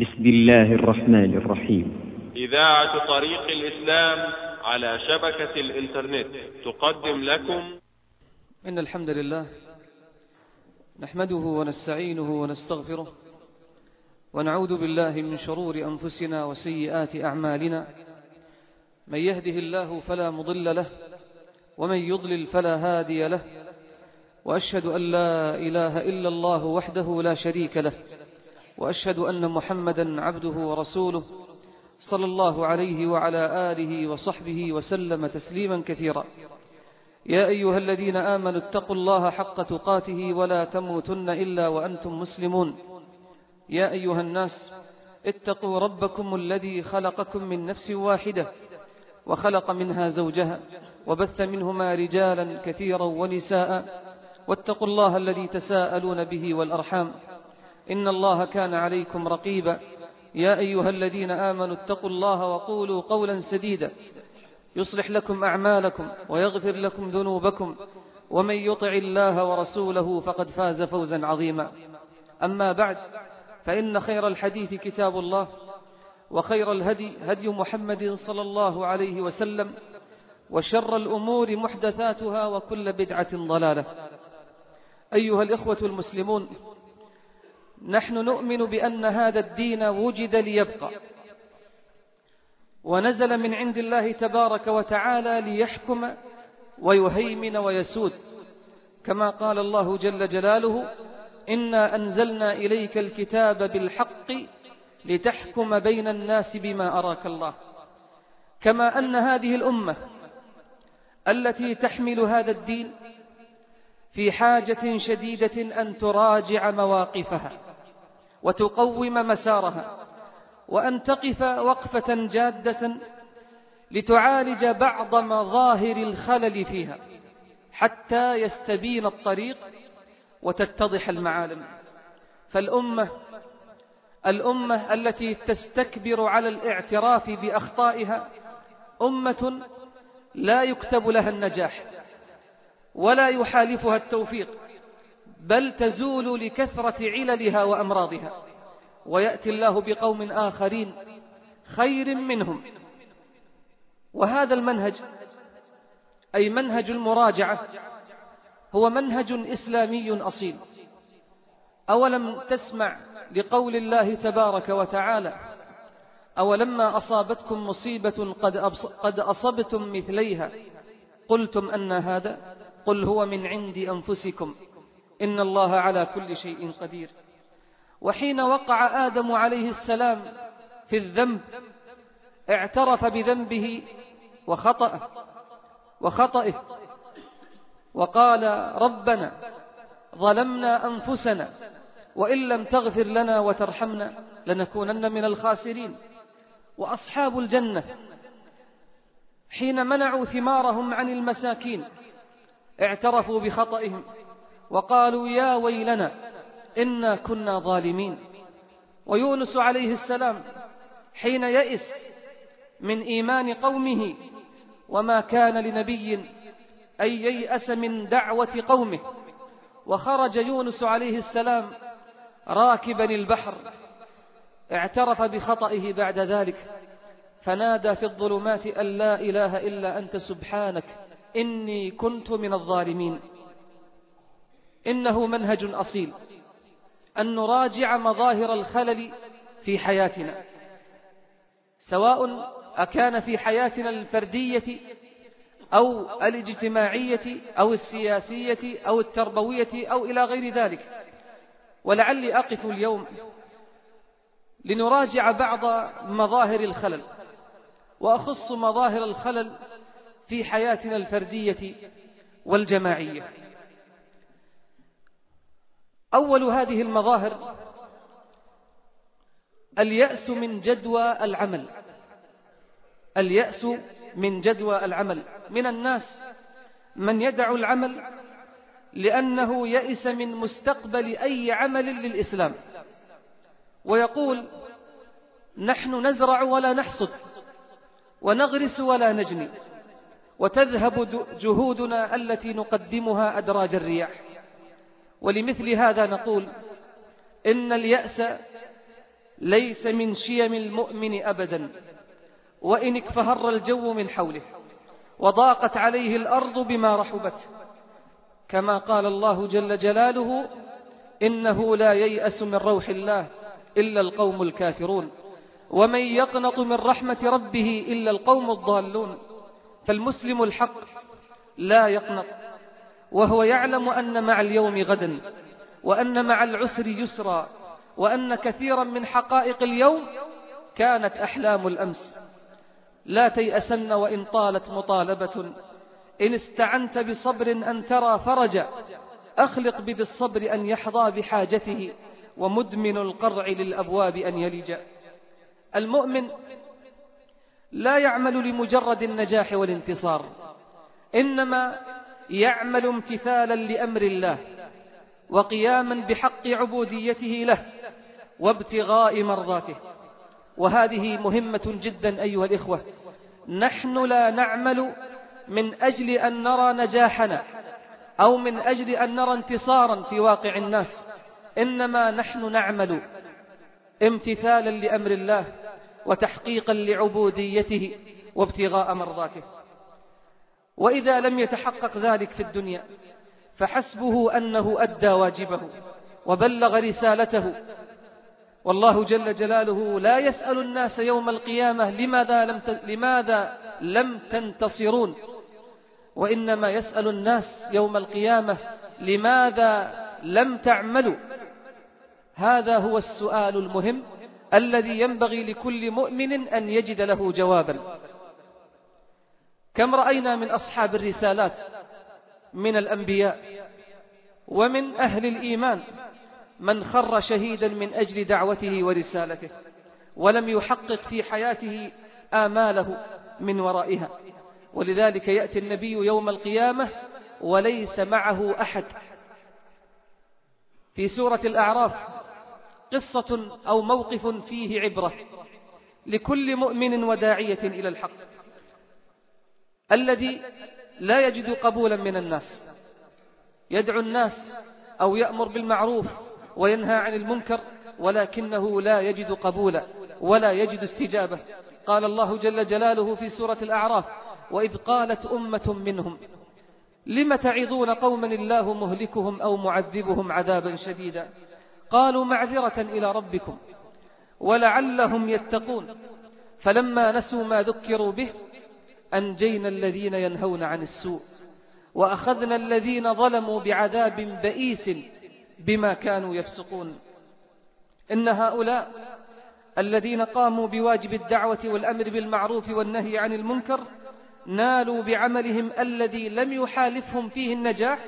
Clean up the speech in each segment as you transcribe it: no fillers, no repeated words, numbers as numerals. بسم الله الرحمن الرحيم. إذاعة طريق الإسلام على شبكة الإنترنت تقدم لكم إن الحمد لله نحمده ونستعينه ونستغفره ونعوذ بالله من شرور أنفسنا وسيئات أعمالنا، من يهده الله فلا مضل له ومن يضلل فلا هادي له، وأشهد أن لا إله إلا الله وحده لا شريك له، وأشهد أن محمدا عبده ورسوله صلى الله عليه وعلى آله وصحبه وسلم تسليما كثيرا. يا أيها الذين آمنوا اتقوا الله حق تقاته ولا تموتن إلا وأنتم مسلمون. يا أيها الناس اتقوا ربكم الذي خلقكم من نفس واحدة وخلق منها زوجها وبث منهما رجالا كثيرا ونساء، واتقوا الله الذي تساءلون به والأرحام إن الله كان عليكم رقيبا. يا أيها الذين آمنوا اتقوا الله وقولوا قولا سديدا يصلح لكم أعمالكم ويغفر لكم ذنوبكم، ومن يطع الله ورسوله فقد فاز فوزا عظيما. أما بعد، فإن خير الحديث كتاب الله، وخير الهدي هدي محمد صلى الله عليه وسلم، وشر الأمور محدثاتها، وكل بدعة ضلالة. أيها الإخوة المسلمون، نحن نؤمن بأن هذا الدين وجد ليبقى، ونزل من عند الله تبارك وتعالى ليحكم ويهيمن ويسود، كما قال الله جل جلاله: إنا أنزلنا إليك الكتاب بالحق لتحكم بين الناس بما أراك الله. كما أن هذه الأمة التي تحمل هذا الدين في حاجة شديدة أن تراجع مواقفها وتقوم مسارها، وأن تقف وقفة جادة لتعالج بعض مظاهر الخلل فيها حتى يستبين الطريق وتتضح المعالم. فالأمة التي تستكبر على الاعتراف بأخطائها أمة لا يكتب لها النجاح ولا يحالفها التوفيق، بل تزول لكثرة عللها وأمراضها، ويأتي الله بقوم آخرين خير منهم. وهذا المنهج، أي منهج المراجعة، هو منهج إسلامي أصيل. أولم تسمع لقول الله تبارك وتعالى: أولما أصابتكم مصيبة قد أصبتم مثليها قلتم أن هذا، قل هو من عند أنفسكم إن الله على كل شيء قدير. وحين وقع آدم عليه السلام في الذنب اعترف بذنبه وخطئه وقال: ربنا ظلمنا أنفسنا وإن لم تغفر لنا وترحمنا لنكونن من الخاسرين. وأصحاب الجنة حين منعوا ثمارهم عن المساكين اعترفوا بخطئهم وقالوا: يا ويلنا إنا كنا ظالمين. ويونس عليه السلام حين يئس من إيمان قومه، وما كان لنبي أن ييأس من دعوة قومه، وخرج يونس عليه السلام راكبا البحر، اعترف بخطئه بعد ذلك فنادى في الظلمات أن لا إله إلا أنت سبحانك إني كنت من الظالمين. إنه منهج أصيل أن نراجع مظاهر الخلل في حياتنا، سواء أكان في حياتنا الفردية أو الاجتماعية أو السياسية أو التربوية أو إلى غير ذلك. ولعلي أقف اليوم لنراجع بعض مظاهر الخلل، وأخص مظاهر الخلل في حياتنا الفردية والجماعية. أول هذه المظاهر اليأس من جدوى العمل. اليأس من جدوى العمل. من الناس من يدع العمل لأنه يئس من مستقبل أي عمل للإسلام، ويقول: نحن نزرع ولا نحصد، ونغرس ولا نجني، وتذهب جهودنا التي نقدمها أدراج الرياح. ولمثل هذا نقول: إن اليأس ليس من شيم المؤمن أبدا، وإن اكفهر الجو من حوله وضاقت عليه الأرض بما رحبت، كما قال الله جل جلاله: إنه لا ييأس من روح الله إلا القوم الكافرون، ومن يقنط من رحمة ربه إلا القوم الضالون. فالمسلم الحق لا يقنط، وهو يعلم أن مع اليوم غدا، وأن مع العسر يسرا، وأن كثيرا من حقائق اليوم كانت أحلام الأمس. لا تيأسن وإن طالت مطالبة، إن استعنت بصبر أن ترى فرجا، أخلق بذي الصبر أن يحظى بحاجته، ومدمن القرع للأبواب أن يلج. المؤمن لا يعمل لمجرد النجاح والانتصار، إنما يعمل امتثالا لأمر الله، وقياما بحق عبوديته له، وابتغاء مرضاته. وهذه مهمة جدا أيها الإخوة. نحن لا نعمل من أجل أن نرى نجاحنا، أو من أجل أن نرى انتصارا في واقع الناس، إنما نحن نعمل امتثالا لأمر الله، وتحقيقا لعبوديته، وابتغاء مرضاته. وإذا لم يتحقق ذلك في الدنيا، فحسبه أنه أدى واجبه وبلغ رسالته. والله جل جلاله لا يسأل الناس يوم القيامة لماذا لم تنتصرون، وإنما يسأل الناس يوم القيامة لماذا لم تعملوا. هذا هو السؤال المهم الذي ينبغي لكل مؤمن أن يجد له جوابا. كم رأينا من أصحاب الرسالات من الأنبياء ومن أهل الإيمان من خر شهيدا من أجل دعوته ورسالته، ولم يحقق في حياته آماله من ورائها. ولذلك يأتي النبي يوم القيامة وليس معه أحد. في سورة الأعراف قصة أو موقف فيه عبرة لكل مؤمن وداعية إلى الحق الذي لا يجد قبولا من الناس، يدعو الناس أو يأمر بالمعروف وينهى عن المنكر، ولكنه لا يجد قبولا ولا يجد استجابة. قال الله جل جلاله في سورة الأعراف: وإذ قالت أمة منهم لم تعظون قوما الله مهلكهم أو معذبهم عذابا شديدا، قالوا معذرة إلى ربكم ولعلهم يتقون، فلما نسوا ما ذكروا به أنجينا الذين ينهون عن السوء، وأخذنا الذين ظلموا بعذاب بئيس بما كانوا يفسقون. إن هؤلاء الذين قاموا بواجب الدعوة والأمر بالمعروف والنهي عن المنكر نالوا بعملهم الذي لم يحالفهم فيه النجاح،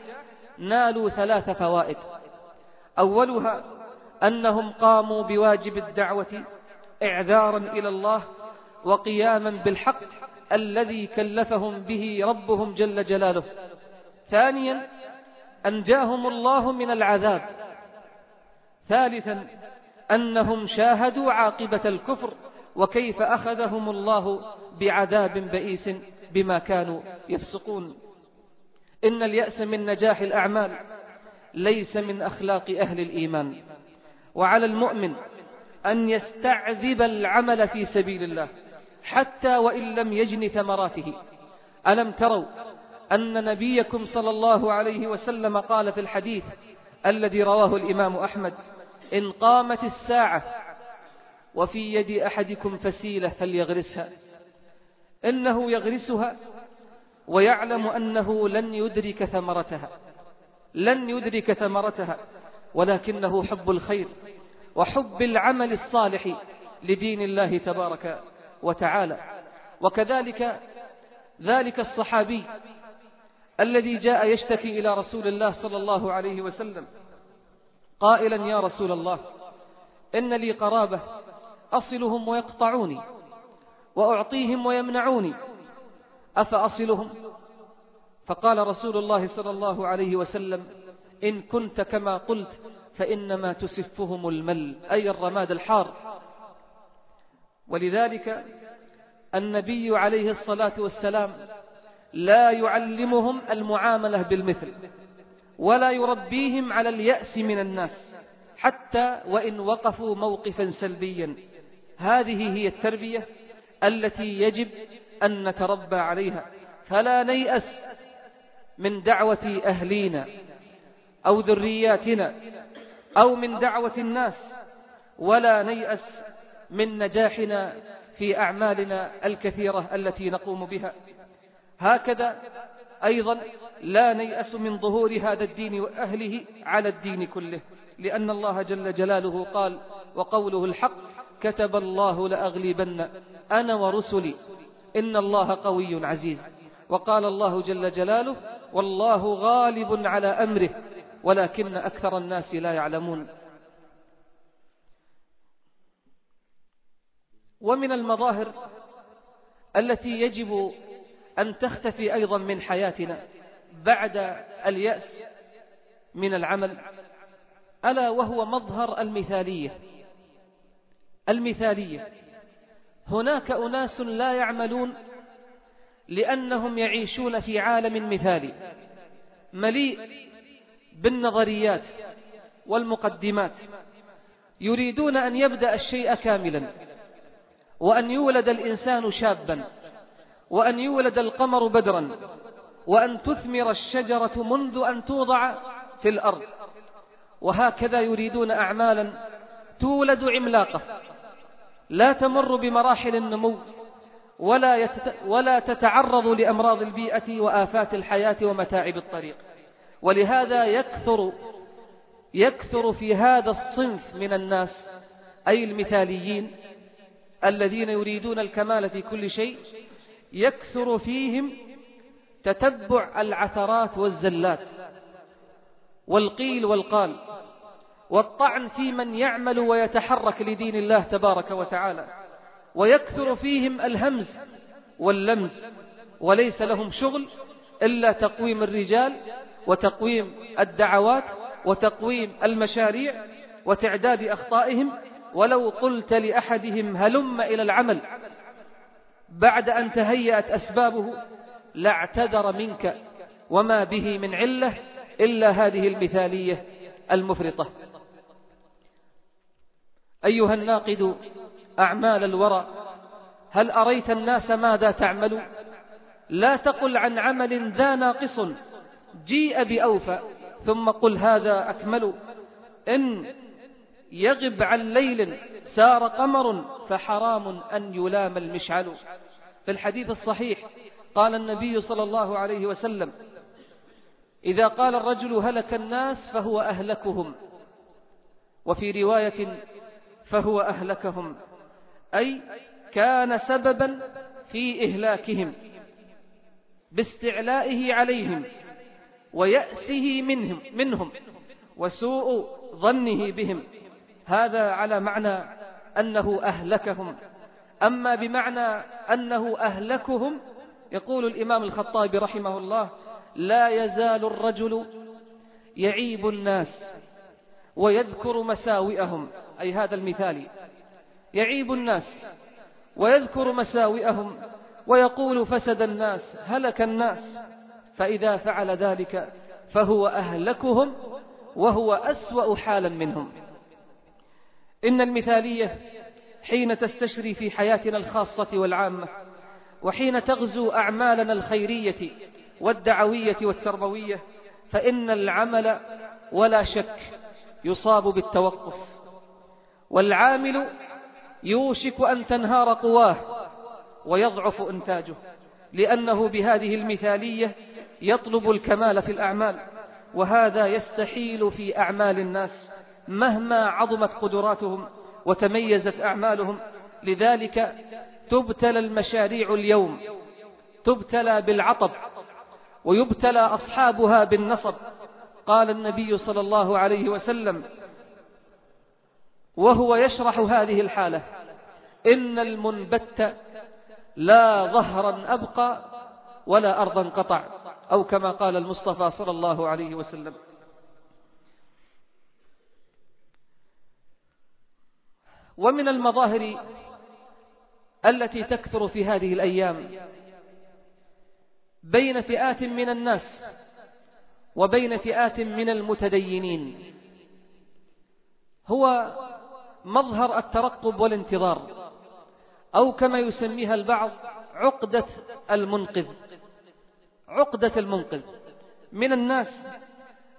نالوا 3 فوائد. أولها أنهم قاموا بواجب الدعوة إعذارا إلى الله، وقياما بالحق الذي كلفهم به ربهم جل جلاله. ثانيا، أنجاهم الله من العذاب. ثالثا، أنهم شاهدوا عاقبة الكفر وكيف أخذهم الله بعذاب بئيس بما كانوا يفسقون. إن اليأس من نجاح الأعمال ليس من أخلاق أهل الإيمان، وعلى المؤمن أن يستعذب العمل في سبيل الله حتى وإن لم يجن ثمراته. ألم تروا أن نبيكم صلى الله عليه وسلم قال في الحديث الذي رواه الإمام أحمد: إن قامت الساعة وفي يد أحدكم فسيلة فليغرسها، إنه يغرسها ويعلم أنه لن يدرك ثمرتها، ولكنه حب الخير وحب العمل الصالح لدين الله تبارك وتعالى. وكذلك ذلك الصحابي الذي جاء يشتكي إلى رسول الله صلى الله عليه وسلم قائلا: يا رسول الله، إن لي قرابة أصلهم ويقطعوني، وأعطيهم ويمنعوني، أفأصلهم؟ فقال رسول الله صلى الله عليه وسلم: إن كنت كما قلت فإنما تسفهم المل، أي الرماد الحار. ولذلك النبي عليه الصلاة والسلام لا يعلمهم المعاملة بالمثل، ولا يربيهم على اليأس من الناس، حتى وإن وقفوا موقفا سلبيا. هذه هي التربية التي يجب أن نتربى عليها، فلا نيأس من دعوة أهلينا أو ذرياتنا أو من دعوة الناس، ولا نيأس من نجاحنا في أعمالنا الكثيرة التي نقوم بها. هكذا أيضا لا نيأس من ظهور هذا الدين وأهله على الدين كله، لأن الله جل جلاله قال وقوله الحق: كتب الله لأغلبن أنا ورسلي إن الله قوي عزيز. وقال الله جل جلاله: والله غالب على أمره ولكن أكثر الناس لا يعلمون. ومن المظاهر التي يجب أن تختفي أيضا من حياتنا بعد اليأس من العمل، ألا وهو مظهر المثالية. المثالية، هناك أناس لا يعملون لأنهم يعيشون في عالم مثالي مليء بالنظريات والمقدمات، يريدون أن يبدأ الشيء كاملا، وأن يولد الإنسان شابا، وأن يولد القمر بدرا، وأن تثمر الشجرة منذ أن توضع في الأرض، وهكذا يريدون أعمالا تولد عملاقة لا تمر بمراحل النمو ولا تتعرض لأمراض البيئة وآفات الحياة ومتاعب الطريق. ولهذا يكثر في هذا الصنف من الناس، أي المثاليين الذين يريدون الكمال في كل شيء، يكثر فيهم تتبع العثرات والزلات والقيل والقال والطعن في من يعمل ويتحرك لدين الله تبارك وتعالى، ويكثر فيهم الهمز واللمز، وليس لهم شغل إلا تقويم الرجال وتقويم الدعوات وتقويم المشاريع وتعداد أخطائهم. ولو قلت لأحدهم هلم إلى العمل بعد أن تهيأت أسبابه لاعتذر منك، وما به من علة إلا هذه المثالية المفرطة. أيها الناقد أعمال الورى، هل أريت الناس ماذا تعمل؟ لا تقل عن عمل ذا ناقص جيء بأوفى ثم قل هذا أكمل. إن يغب عن ليل سار قمر فحرام أن يلام المشعل. في الحديث الصحيح قال النبي صلى الله عليه وسلم: إذا قال الرجل هلك الناس فهو أهلكهم، وفي رواية فهو أهلكهم، أي كان سببا في إهلاكهم باستعلائه عليهم ويأسه منهم وسوء ظنه بهم. هذا على معنى أنه أهلكهم. أما بمعنى أنه أهلكهم، يقول الإمام الخطابي رحمه الله: لا يزال الرجل يعيب الناس ويذكر مساوئهم، أي هذا المثالي يعيب الناس ويذكر مساوئهم ويقول فسد الناس هلك الناس، فإذا فعل ذلك فهو أهلكهم وهو أسوأ حالا منهم. إن المثالية حين تستشري في حياتنا الخاصة والعامة، وحين تغزو أعمالنا الخيرية والدعوية والتربوية، فإن العمل ولا شك يصاب بالتوقف، والعامل يوشك أن تنهار قواه ويضعف إنتاجه، لأنه بهذه المثالية يطلب الكمال في الأعمال، وهذا يستحيل في أعمال الناس مهما عظمت قدراتهم وتميزت أعمالهم. لذلك تبتلى المشاريع اليوم، تبتلى بالعطب، ويبتلى أصحابها بالنصب. قال النبي صلى الله عليه وسلم وهو يشرح هذه الحالة: إن المنبت لا ظهرا أبقى ولا أرضا قطع، أو كما قال المصطفى صلى الله عليه وسلم. ومن المظاهر التي تكثر في هذه الأيام بين فئات من الناس وبين فئات من المتدينين، هو مظهر الترقب والانتظار، أو كما يسميها البعض عقدة المنقذ. عقدة المنقذ، من الناس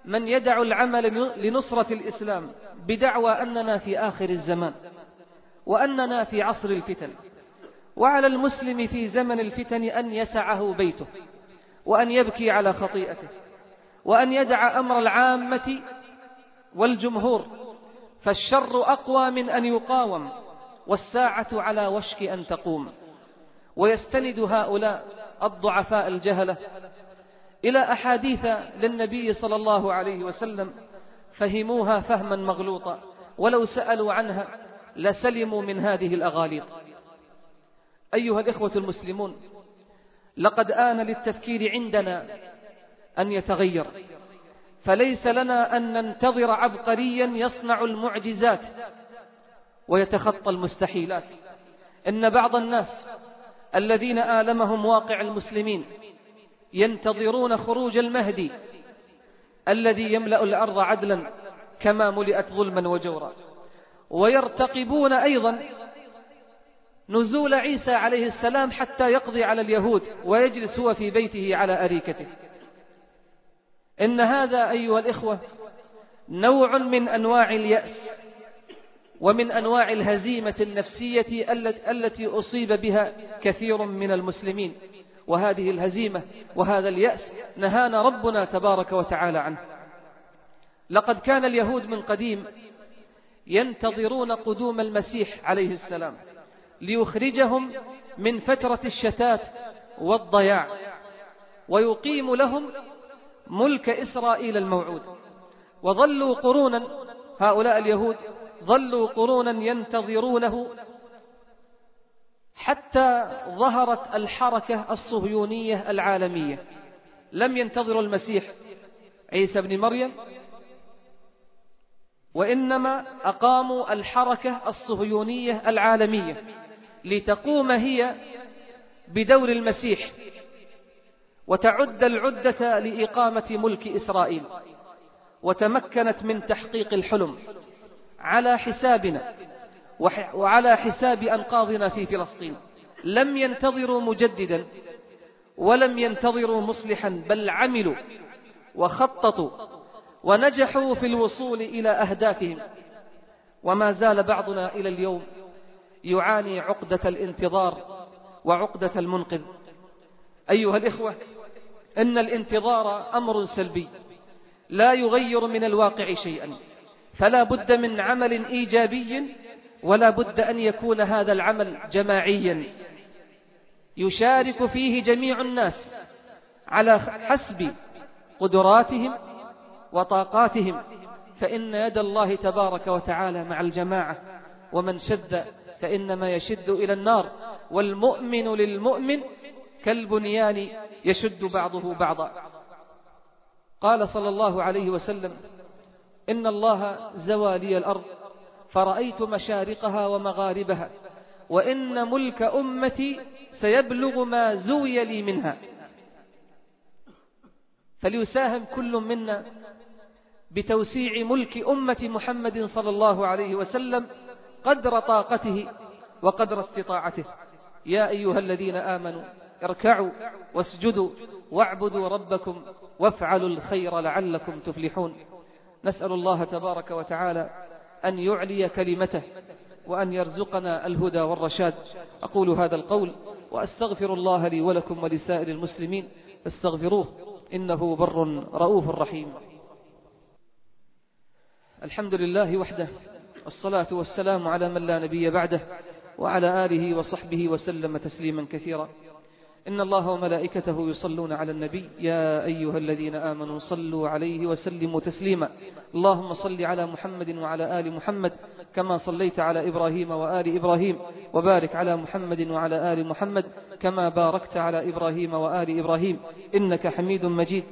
من يدع العمل لنصرة الإسلام بدعوى أننا في آخر الزمان وأننا في عصر الفتن، وعلى المسلم في زمن الفتن أن يسعه بيته، وأن يبكي على خطيئته، وأن يدع أمر العامة والجمهور، فالشر أقوى من أن يقاوم، والساعة على وشك أن تقوم. ويستند هؤلاء الضعفاء الجهلة إلى أحاديث للنبي صلى الله عليه وسلم فهموها فهما مغلوطا، ولو سألوا عنها لسلموا من هذه الأغاليط. أيها الإخوة المسلمون، لقد آن للتفكير عندنا أن يتغير، فليس لنا أن ننتظر عبقريا يصنع المعجزات ويتخطى المستحيلات. إن بعض الناس الذين آلمهم واقع المسلمين ينتظرون خروج المهدي الذي يملأ الأرض عدلا كما ملئت ظلما وجورا، ويرتقبون أيضا نزول عيسى عليه السلام حتى يقضي على اليهود ويجلس هو في بيته على أريكته. إن هذا أيها الإخوة نوع من أنواع اليأس ومن أنواع الهزيمة النفسية التي أصيب بها كثير من المسلمين، وهذه الهزيمة وهذا اليأس نهانا ربنا تبارك وتعالى عنه. لقد كان اليهود من قديم ينتظرون قدوم المسيح عليه السلام ليخرجهم من فترة الشتات والضياع، ويقيم لهم ملك إسرائيل الموعود. وظلوا قرونا، هؤلاء اليهود ظلوا قرونا ينتظرونه، حتى ظهرت الحركة الصهيونية العالمية. لم ينتظروا المسيح عيسى بن مريم، وإنما أقاموا الحركة الصهيونية العالمية لتقوم هي بدور المسيح وتعد العدة لإقامة ملك إسرائيل. وتمكنت من تحقيق الحلم على حسابنا وعلى حساب أنقاضنا في فلسطين. لم ينتظروا مجددا ولم ينتظروا مصلحا، بل عملوا وخططوا ونجحوا في الوصول إلى أهدافهم. وما زال بعضنا إلى اليوم يعاني عقدة الانتظار وعقدة المنقذ. أيها الإخوة، إن الانتظار أمر سلبي لا يغير من الواقع شيئا، فلا بد من عمل إيجابي، ولا بد أن يكون هذا العمل جماعيا يشارك فيه جميع الناس على حسب قدراتهم وطاقاتهم، فإن يد الله تبارك وتعالى مع الجماعة، ومن شد فإنما يشد إلى النار، والمؤمن للمؤمن كالبنيان يشد بعضه بعضا. قال صلى الله عليه وسلم: إن الله زوى لي الأرض فرأيت مشارقها ومغاربها، وإن ملك أمتي سيبلغ ما زوي لي منها. فليساهم كل منا بتوسيع ملك أمة محمد صلى الله عليه وسلم قدر طاقته وقدر استطاعته. يا أيها الذين آمنوا اركعوا واسجدوا واعبدوا ربكم وافعلوا الخير لعلكم تفلحون. نسأل الله تبارك وتعالى أن يعلي كلمته، وأن يرزقنا الهدى والرشاد. أقول هذا القول وأستغفر الله لي ولكم ولسائر المسلمين، استغفروه إنه بر رؤوف رحيم. الحمد لله وحده، والصلاة والسلام على من لا نبي بعده، وعلى آله وصحبه وسلم تسليما كثيرا. إن الله وملائكته يصلون على النبي، يا أيها الذين آمنوا صلوا عليه وسلموا تسليما. اللهم صل على محمد وعلى آل محمد كما صليت على إبراهيم وآل إبراهيم، وبارك على محمد وعلى آل محمد كما باركت على إبراهيم وآل إبراهيم، إنك حميد مجيد.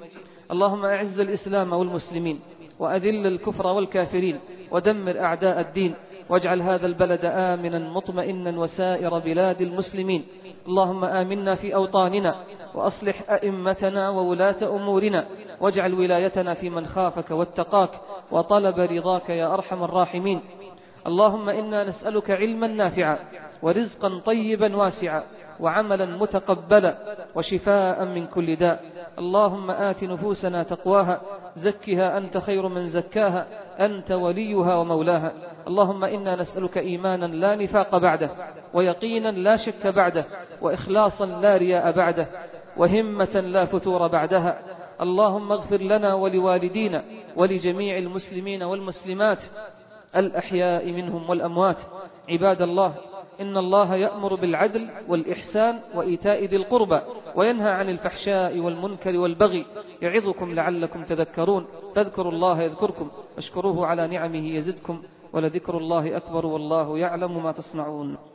اللهم أعز الإسلام والمسلمين، وأذل الكفر والكافرين، ودمر أعداء الدين، واجعل هذا البلد آمنا مطمئنا وسائر بلاد المسلمين. اللهم آمنا في أوطاننا، وأصلح أئمتنا وولاة أمورنا، واجعل ولايتنا في من خافك واتقاك وطلب رضاك يا أرحم الراحمين. اللهم إنا نسألك علما نافعا ورزقا طيبا واسعا وعملا متقبلا وشفاء من كل داء. اللهم آت نفوسنا تقواها، زكها أنت خير من زكاها، أنت وليها ومولاها. اللهم إنا نسألك إيمانا لا نفاق بعده، ويقينا لا شك بعده، وإخلاصا لا رياء بعده، وهمة لا فتور بعدها. اللهم اغفر لنا ولوالدينا ولجميع المسلمين والمسلمات الأحياء منهم والأموات. عباد الله، إن الله يأمر بالعدل والإحسان وإيتاء ذي القربى، وينهى عن الفحشاء والمنكر والبغي، يعظكم لعلكم تذكرون. فاذكروا الله يذكركم، واشكروه على نعمه يزدكم، ولذكر الله أكبر، والله يعلم ما تصنعون.